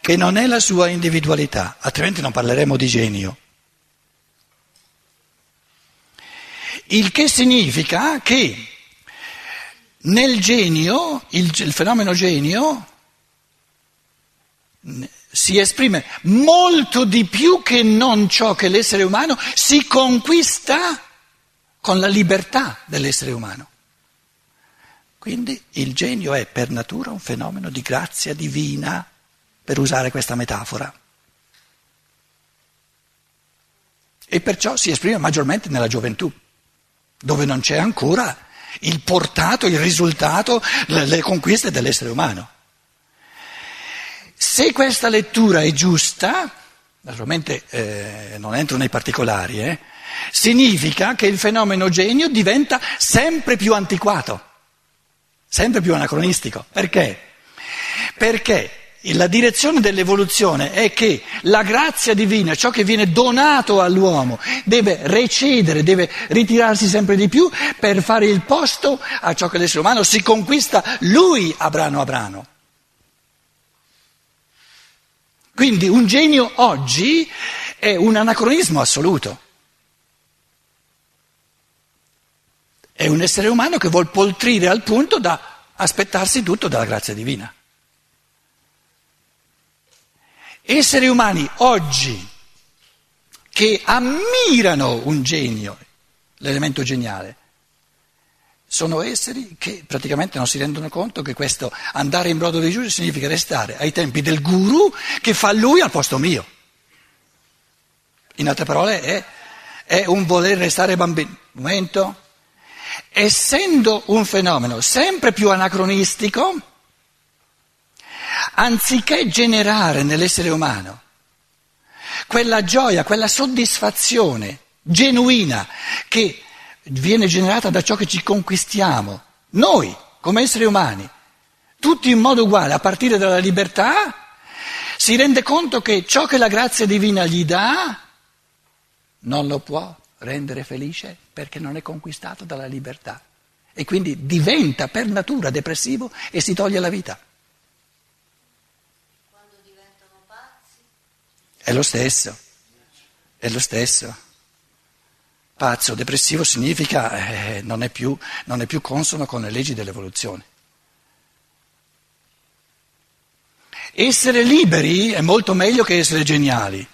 che non è la sua individualità, altrimenti non parleremo di genio. Il che significa che nel genio, il fenomeno genio si esprime molto di più che non ciò che l'essere umano si conquista con la libertà dell'essere umano. Quindi il genio è per natura un fenomeno di grazia divina, per usare questa metafora. E perciò si esprime maggiormente nella gioventù, dove non c'è ancora il portato, il risultato, le conquiste dell'essere umano. Se questa lettura è giusta, naturalmente non entro nei particolari, significa che il fenomeno genio diventa sempre più antiquato, sempre più anacronistico. Perché? Perché la direzione dell'evoluzione è che la grazia divina, ciò che viene donato all'uomo, deve recedere, deve ritirarsi sempre di più per fare il posto a ciò che l'essere umano si conquista lui a brano. Quindi un genio oggi è un anacronismo assoluto. È un essere umano che vuol poltrire al punto da aspettarsi tutto dalla grazia divina. Esseri umani oggi che ammirano un genio, l'elemento geniale, sono esseri che praticamente non si rendono conto che questo andare in brodo di Gesù significa restare ai tempi del guru che fa lui al posto mio. In altre parole è un voler restare bambino. Un momento, essendo un fenomeno sempre più anacronistico, anziché generare nell'essere umano quella gioia, quella soddisfazione genuina che viene generata da ciò che ci conquistiamo, noi come esseri umani, tutti in modo uguale, a partire dalla libertà, si rende conto che ciò che la grazia divina gli dà non lo può rendere felice perché non è conquistato dalla libertà e quindi diventa per natura depressivo e si toglie la vita. È lo stesso. Pazzo, depressivo significa non è più consono con le leggi dell'evoluzione. Essere liberi è molto meglio che essere geniali.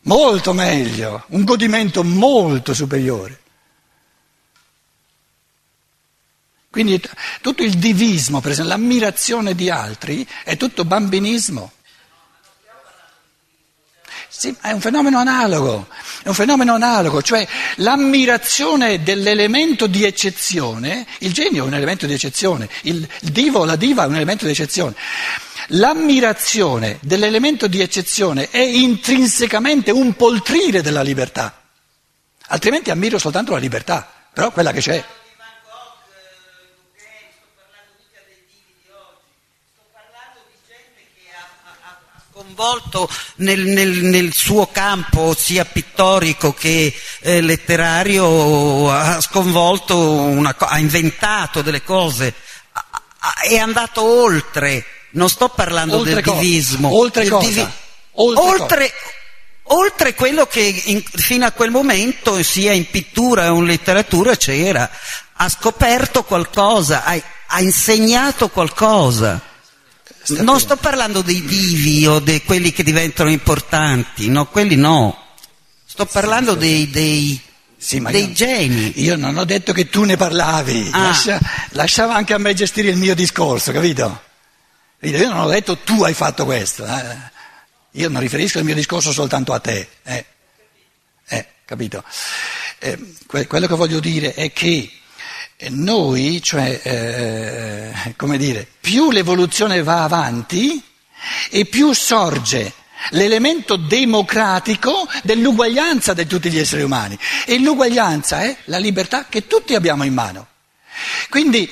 Molto meglio, un godimento molto superiore. Quindi tutto il divismo, per esempio, l'ammirazione di altri, è tutto bambinismo. Sì, è un fenomeno analogo, cioè l'ammirazione dell'elemento di eccezione, il genio è un elemento di eccezione, il divo o la diva è un elemento di eccezione. L'ammirazione dell'elemento di eccezione è intrinsecamente un poltrire della libertà, altrimenti ammiro soltanto la libertà, però quella che c'è. Sconvolto nel suo campo sia pittorico che letterario, ha sconvolto ha inventato delle cose, è andato oltre, non sto parlando oltre del divismo, oltre quello che fino a quel momento sia in pittura o in letteratura c'era, ha scoperto qualcosa, ha insegnato qualcosa. Non sto parlando dei divi o di quelli che diventano importanti, no, quelli no. Sto parlando dei geni. Io non ho detto che tu ne parlavi, lasciava anche a me gestire il mio discorso, capito? Io non ho detto tu hai fatto questo, io non riferisco il mio discorso soltanto a te, capito? Quello che voglio dire è che noi, cioè, più l'evoluzione va avanti e più sorge l'elemento democratico dell'uguaglianza di tutti gli esseri umani. E l'uguaglianza è la libertà che tutti abbiamo in mano. Quindi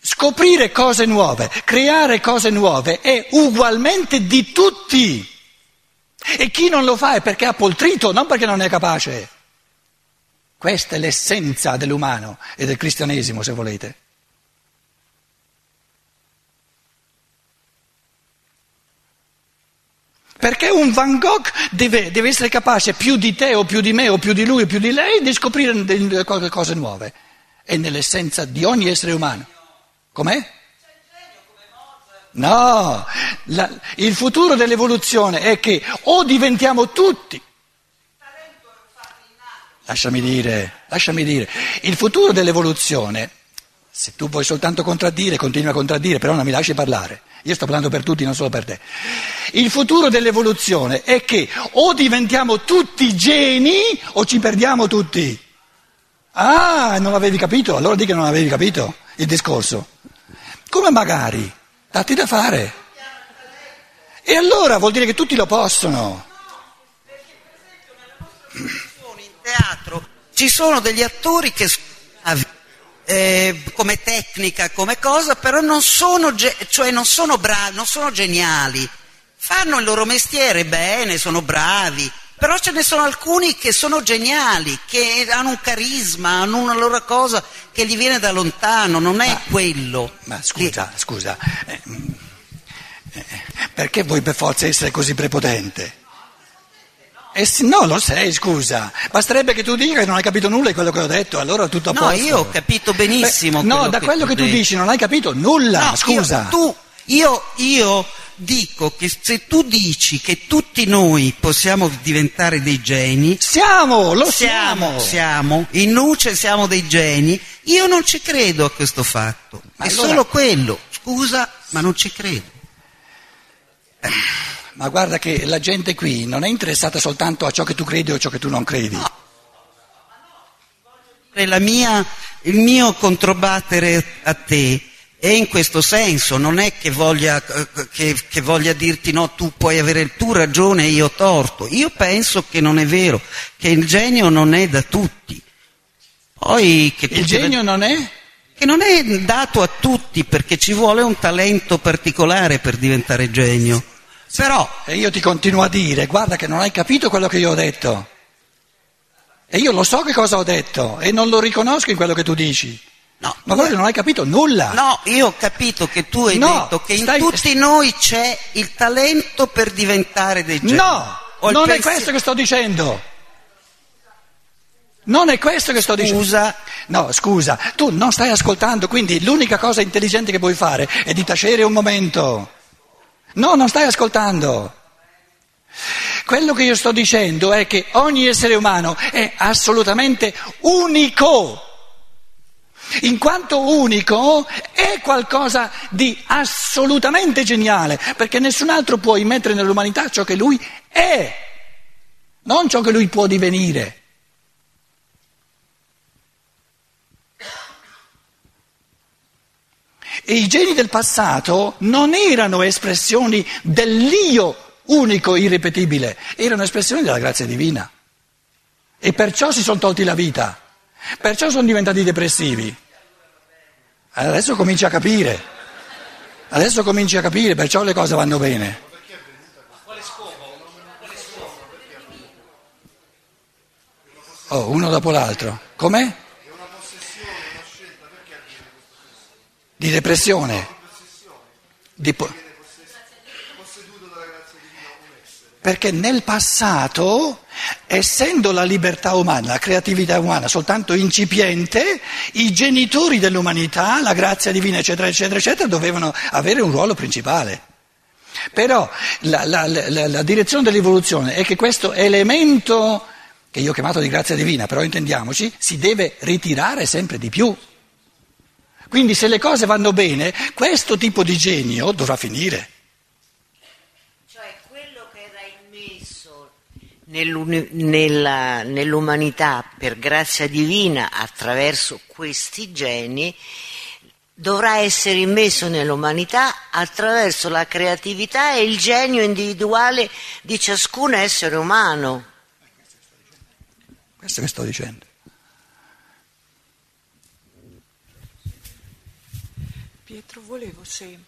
scoprire cose nuove, creare cose nuove è ugualmente di tutti. E chi non lo fa è perché è appoltrito, non perché non è capace. Questa è l'essenza dell'umano e del cristianesimo, se volete. Perché un Van Gogh deve essere capace più di te o più di me o più di lui o più di lei di scoprire cose nuove. È nell'essenza di ogni essere umano. Com'è? No, il futuro dell'evoluzione è che o diventiamo tutti. Lasciami dire, il futuro dell'evoluzione, se tu vuoi soltanto contraddire, continua a contraddire, però non mi lasci parlare. Io sto parlando per tutti, non solo per te. Il futuro dell'evoluzione è che o diventiamo tutti geni o ci perdiamo tutti. Ah, non avevi capito? Allora di che non avevi capito il discorso. Come magari? Datti da fare. E allora vuol dire che tutti lo possono. Teatro, ci sono degli attori che come tecnica, come cosa, però non sono, cioè non sono bravi, non sono geniali, fanno il loro mestiere bene, sono bravi, però ce ne sono alcuni che sono geniali, che hanno un carisma, hanno una loro cosa che gli viene da lontano, non è quello. Ma scusa, perché vuoi per forza essere così prepotente? No, lo sei, scusa. Basterebbe che tu dica che non hai capito nulla di quello che ho detto, allora tutto a posto. No, io ho capito benissimo. Quello che tu dici non hai capito nulla, no, scusa. Io dico che se tu dici che tutti noi possiamo diventare dei geni... Siamo, in nuce siamo dei geni. Io non ci credo a questo fatto. Ma è allora... solo quello. Scusa, ma non ci credo. Ma guarda che la gente qui non è interessata soltanto a ciò che tu credi o a ciò che tu non credi. Il mio controbattere a te è in questo senso, non è che voglia dirti no, tu puoi avere tu ragione e io ho torto. Io penso che non è vero, che il genio non è da tutti. Che non è dato a tutti, perché ci vuole un talento particolare per diventare genio. Però, e io ti continuo a dire, guarda che non hai capito quello che io ho detto. E io lo so che cosa ho detto e non lo riconosco in quello che tu dici. No, ma guarda che non hai capito nulla. No, io ho capito che tu hai detto che in tutti noi c'è il talento per diventare dei geni. No, non è questo che sto dicendo. Non è questo che sto dicendo. Scusa, tu non stai ascoltando, quindi l'unica cosa intelligente che puoi fare è di tacere un momento. No, non stai ascoltando. Quello che io sto dicendo è che ogni essere umano è assolutamente unico. In quanto unico è qualcosa di assolutamente geniale, perché nessun altro può immettere nell'umanità ciò che lui è, non ciò che lui può divenire. E i geni del passato non erano espressioni dell'io unico, irripetibile, erano espressioni della grazia divina. E perciò si sono tolti la vita, perciò sono diventati depressivi. Adesso cominci a capire, perciò le cose vanno bene. Oh, uno dopo l'altro. Com'è? Di depressione, perché nel passato, essendo la libertà umana, la creatività umana soltanto incipiente, i genitori dell'umanità, la grazia divina, eccetera, eccetera, eccetera, dovevano avere un ruolo principale. Però la direzione dell'evoluzione è che questo elemento, che io ho chiamato di grazia divina, però intendiamoci, si deve ritirare sempre di più. Quindi se le cose vanno bene, questo tipo di genio dovrà finire. Cioè quello che era immesso nell'umanità per grazia divina attraverso questi geni dovrà essere immesso nell'umanità attraverso la creatività e il genio individuale di ciascun essere umano. Questo che sto dicendo. Pietro, volevo se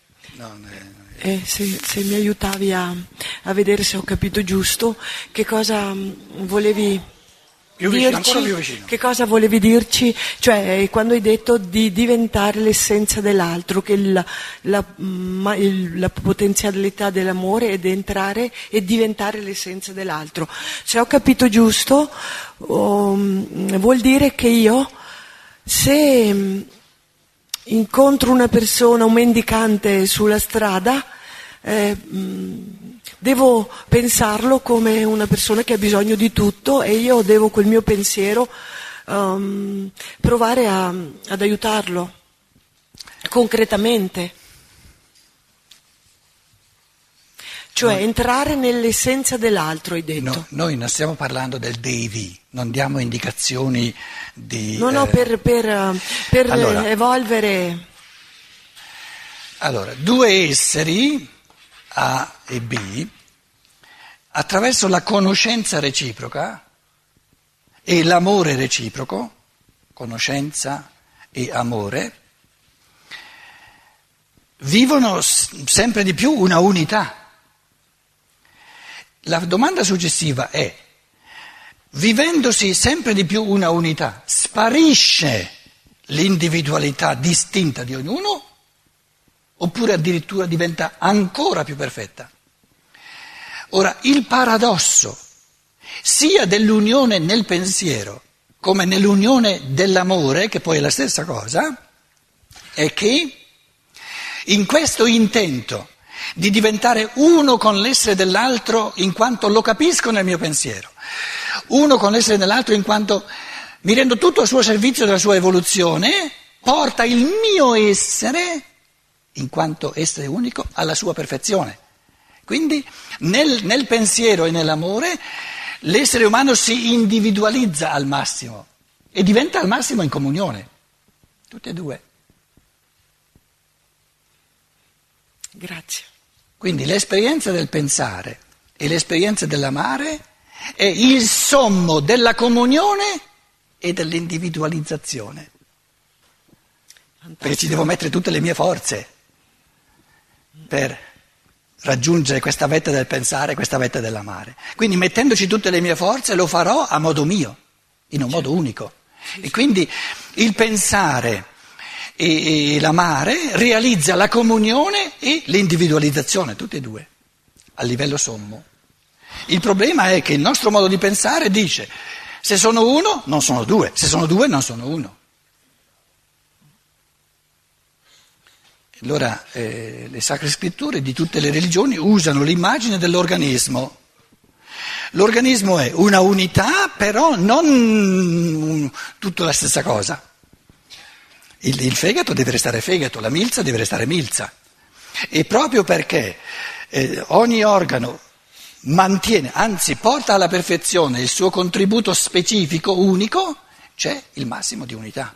mi aiutavi a vedere se ho capito giusto che cosa volevi più vicino, ancora più vicino. Che cosa volevi dirci? Cioè, quando hai detto di diventare l'essenza dell'altro, che la potenzialità dell'amore è di entrare e diventare l'essenza dell'altro. Se ho capito giusto, vuol dire che io, se incontro una persona, un mendicante sulla strada, devo pensarlo come una persona che ha bisogno di tutto, e io devo col mio pensiero provare ad aiutarlo concretamente, cioè entrare nell'essenza dell'altro, hai detto. No, noi non stiamo parlando del devi, non diamo indicazioni di... No, no, per allora, evolvere... Allora, due esseri... A e B, attraverso la conoscenza reciproca e l'amore reciproco, conoscenza e amore, vivono sempre di più una unità. La domanda successiva è, vivendosi sempre di più una unità, sparisce l'individualità distinta di ognuno? Oppure addirittura diventa ancora più perfetta. Ora, il paradosso sia dell'unione nel pensiero come nell'unione dell'amore, che poi è la stessa cosa, è che in questo intento di diventare uno con l'essere dell'altro in quanto lo capisco nel mio pensiero, uno con l'essere dell'altro in quanto mi rendo tutto al suo servizio della sua evoluzione, porta il mio essere... in quanto essere unico, alla sua perfezione. Quindi nel pensiero e nell'amore l'essere umano si individualizza al massimo e diventa al massimo in comunione. Tutte e due. Grazie. Quindi l'esperienza del pensare e l'esperienza dell'amare è il sommo della comunione e dell'individualizzazione. Fantastico. Perché ci devo mettere tutte le mie forze per raggiungere questa vetta del pensare e questa vetta dell'amare. Quindi mettendoci tutte le mie forze lo farò a modo mio, in un modo unico. E quindi il pensare e l'amare realizza la comunione e l'individualizzazione, tutte e due, a livello sommo. Il problema è che il nostro modo di pensare dice: se sono uno non sono due, se sono due non sono uno. Allora, le Sacre Scritture di tutte le religioni usano l'immagine dell'organismo. L'organismo è una unità, però non tutta la stessa cosa. Il fegato deve restare fegato, la milza deve restare milza. E proprio perché ogni organo mantiene, anzi porta alla perfezione il suo contributo specifico, unico, c'è il massimo di unità.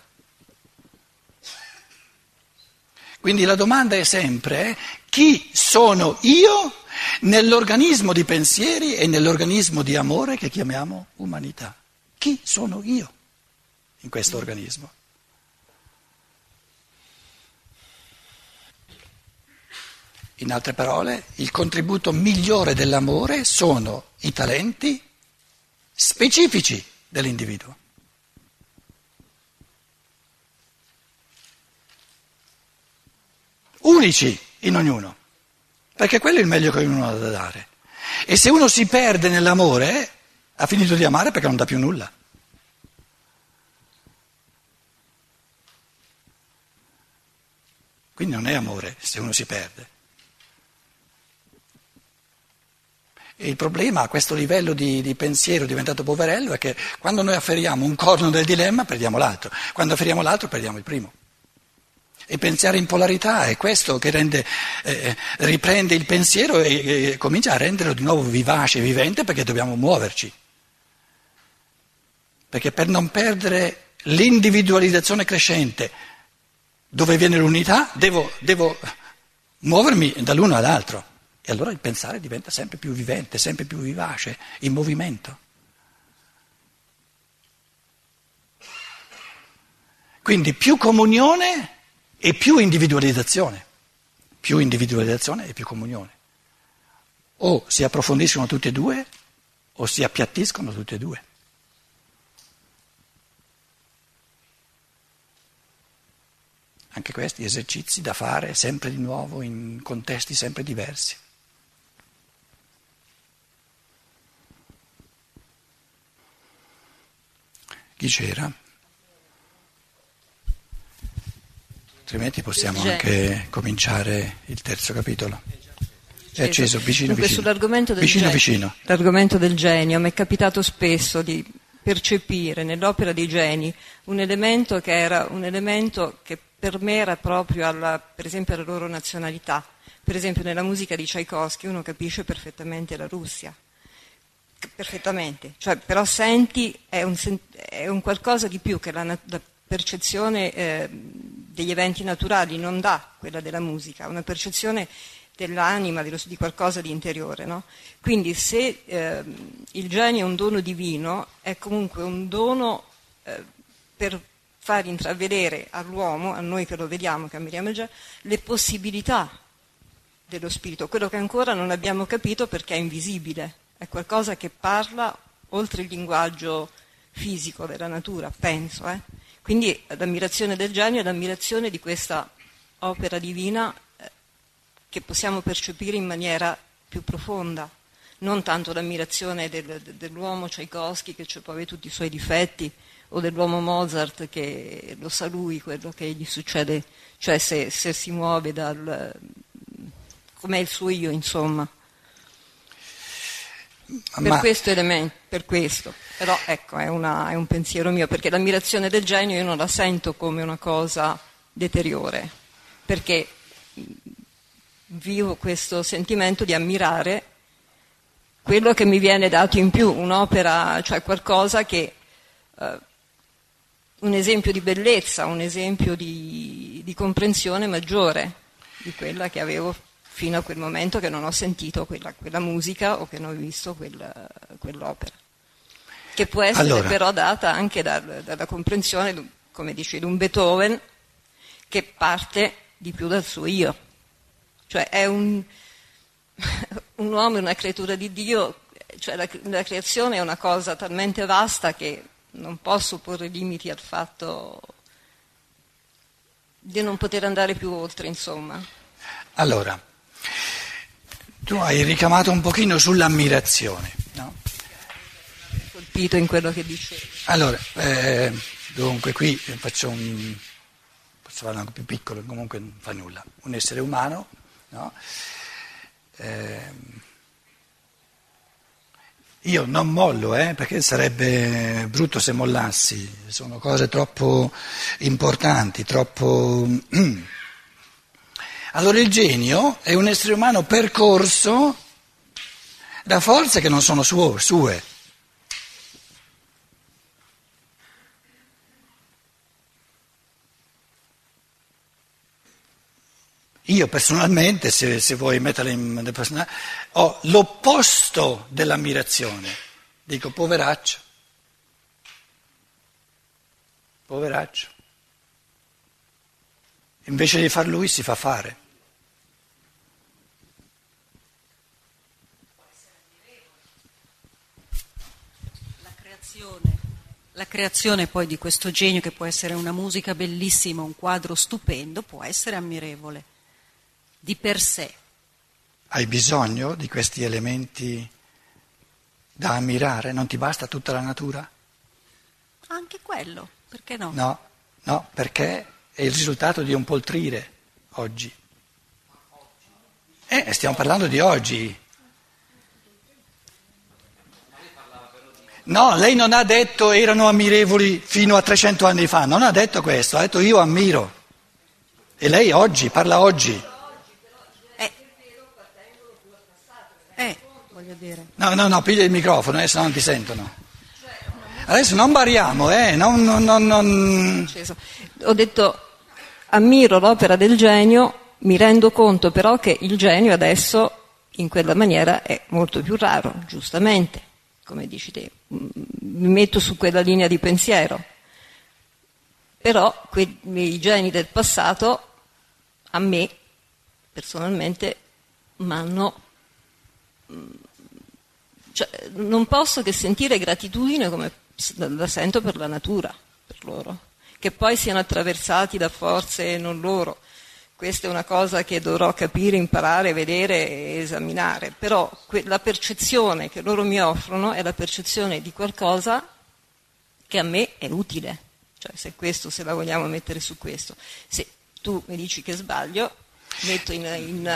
Quindi la domanda è sempre chi sono io nell'organismo di pensieri e nell'organismo di amore che chiamiamo umanità? Chi sono io in questo organismo? In altre parole, il contributo migliore dell'amore sono i talenti specifici dell'individuo. Unici in ognuno, perché quello è il meglio che ognuno ha da dare. E se uno si perde nell'amore, ha finito di amare perché non dà più nulla. Quindi non è amore se uno si perde. E il problema a questo livello di pensiero diventato poverello è che quando noi afferriamo un corno del dilemma perdiamo l'altro, quando afferriamo l'altro perdiamo il primo. E pensare in polarità è questo che rende, riprende il pensiero e comincia a renderlo di nuovo vivace, vivente, perché dobbiamo muoverci. Perché per non perdere l'individualizzazione crescente, dove viene l'unità, devo muovermi dall'uno all'altro. E allora il pensare diventa sempre più vivente, sempre più vivace, in movimento. Quindi più comunione... e più individualizzazione e più comunione. O si approfondiscono tutte e due, o si appiattiscono tutte e due. anche questi esercizi da fare sempre di nuovo in contesti sempre diversi. Chi c'era? Altrimenti possiamo anche cominciare il terzo capitolo. È acceso, vicino, dunque, vicino. Sull'argomento del vicino, genio, vicino. L'argomento del genio, mi è capitato spesso di percepire nell'opera dei geni un elemento che era un elemento che per me era proprio per esempio alla loro nazionalità. Per esempio nella musica di Tchaikovsky uno capisce perfettamente la Russia, perfettamente, cioè, però senti è un qualcosa di più che la percezione degli eventi naturali non dà, quella della musica, una percezione dell'anima, di qualcosa di interiore, no? Quindi se il genio è un dono divino, è comunque un dono per far intravedere all'uomo, a noi che lo vediamo, che ammiriamo già, le possibilità dello spirito, quello che ancora non abbiamo capito perché è invisibile, è qualcosa che parla oltre il linguaggio fisico della natura, penso. Quindi l'ammirazione del genio è l'ammirazione di questa opera divina che possiamo percepire in maniera più profonda, non tanto l'ammirazione dell'uomo Tchaikovsky, che può avere tutti i suoi difetti, o dell'uomo Mozart, che lo sa lui quello che gli succede, cioè se si muove com'è il suo io, insomma. Per questo, però ecco, è un pensiero mio, perché l'ammirazione del genio io non la sento come una cosa deteriore, perché vivo questo sentimento di ammirare quello che mi viene dato in più, un'opera, cioè qualcosa che un esempio di bellezza, un esempio di comprensione maggiore di quella che avevo fino a quel momento, che non ho sentito quella musica o che non ho visto quell'opera, che può essere però data anche dalla comprensione, come dice, di un Beethoven che parte di più dal suo io, cioè è un uomo, una creatura di Dio, cioè la creazione è una cosa talmente vasta che non posso porre limiti al fatto di non poter andare più oltre, insomma. Allora, tu hai ricamato un pochino sull'ammirazione, no? Colpito in quello che dicevi. Allora, dunque qui posso farlo anche più piccolo, comunque non fa nulla. Un essere umano, no? Io non mollo, perché sarebbe brutto se mollassi, sono cose troppo importanti, troppo... Allora il genio è un essere umano percorso da forze che non sono sue. Io personalmente, se vuoi metterla in personale, ho l'opposto dell'ammirazione. Dico, poveraccio. Poveraccio. Invece di far lui si fa fare. La creazione poi di questo genio, che può essere una musica bellissima, un quadro stupendo, può essere ammirevole di per sé. Hai bisogno di questi elementi da ammirare? Non ti basta tutta la natura? Anche quello, perché no? No, perché è il risultato di un poltrire oggi. Stiamo parlando di oggi. No, lei non ha detto erano ammirevoli fino a 300 anni fa, non ha detto questo, ha detto io ammiro. E lei oggi, parla oggi. Voglio dire. No, piglia il microfono, adesso non ti sentono. Adesso non variamo, non... Ho detto, ammiro l'opera del genio, mi rendo conto però che il genio adesso in quella maniera è molto più raro, giustamente, come dici te, mi metto su quella linea di pensiero, però i geni del passato a me personalmente cioè, non posso che sentire gratitudine come la sento per la natura, per loro. che poi siano attraversati da forze non loro. Questa è una cosa che dovrò capire, imparare, vedere e esaminare, però la percezione che loro mi offrono è la percezione di qualcosa che a me è utile, cioè se la vogliamo mettere su questo. Se tu mi dici che sbaglio, metto non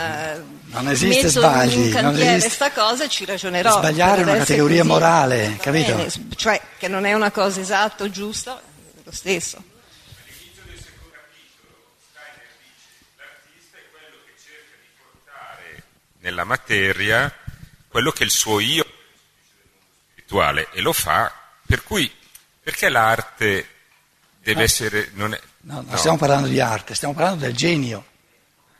esiste metto sbagli, in cantiere questa cosa e ci ragionerò. Sbagliare è una categoria morale, capito? Bene, cioè che non è una cosa esatta o giusta, è lo stesso. Nella materia quello che è il suo io spirituale, e lo fa, per cui perché l'arte deve essere non stiamo parlando di arte, stiamo parlando del genio.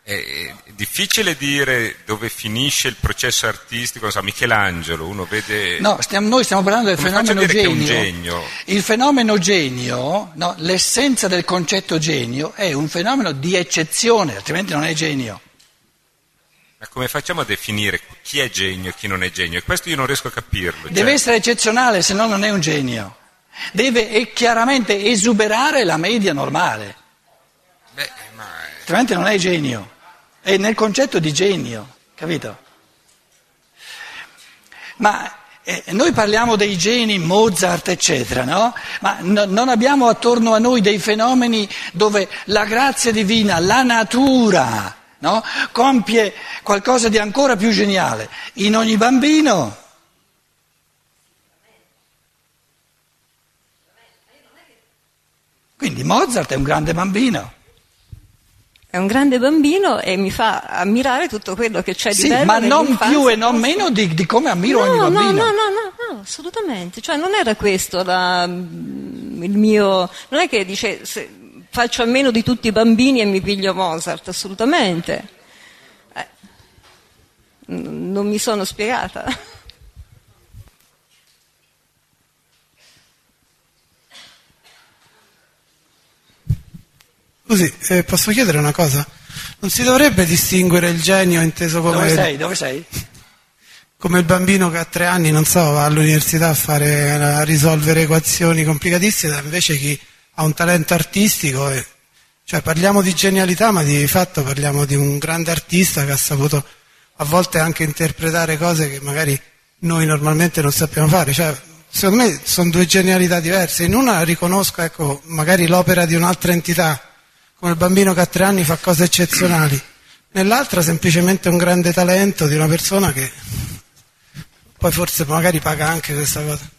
È difficile dire dove finisce il processo artistico, non so, Michelangelo, uno vede noi stiamo parlando del fenomeno genio. Un genio. Il fenomeno genio, l'essenza del concetto genio è un fenomeno di eccezione, altrimenti non è genio. Ma come facciamo a definire chi è genio e chi non è genio? E questo io non riesco a capirlo. Deve essere eccezionale, se no non è un genio. Deve chiaramente esuberare la media normale. Altrimenti non è genio. È nel concetto di genio, capito? Ma noi parliamo dei geni, Mozart, eccetera, no? Ma non abbiamo attorno a noi dei fenomeni dove la grazia divina, la natura... compie qualcosa di ancora più geniale in ogni bambino. Quindi Mozart è un grande bambino. È un grande bambino e mi fa ammirare tutto quello che c'è di bello. Sì, ma non più e non meno di come ammiro ogni bambino. No, assolutamente. Cioè non era questo il mio... Non è che dice... faccio a meno di tutti i bambini e mi piglio Mozart, assolutamente. Non mi sono spiegata. Scusi, posso chiedere una cosa? Non si dovrebbe distinguere il genio inteso come... Dove sei? Come il bambino che a 3 anni, va all'università a risolvere equazioni complicatissime, invece chi... ha un talento artistico, cioè parliamo di genialità, ma di fatto parliamo di un grande artista che ha saputo a volte anche interpretare cose che magari noi normalmente non sappiamo fare. Cioè, secondo me sono 2 genialità diverse. In una riconosco magari l'opera di un'altra entità, come il bambino che a 3 anni fa cose eccezionali, nell'altra semplicemente un grande talento di una persona che poi forse magari paga anche questa cosa.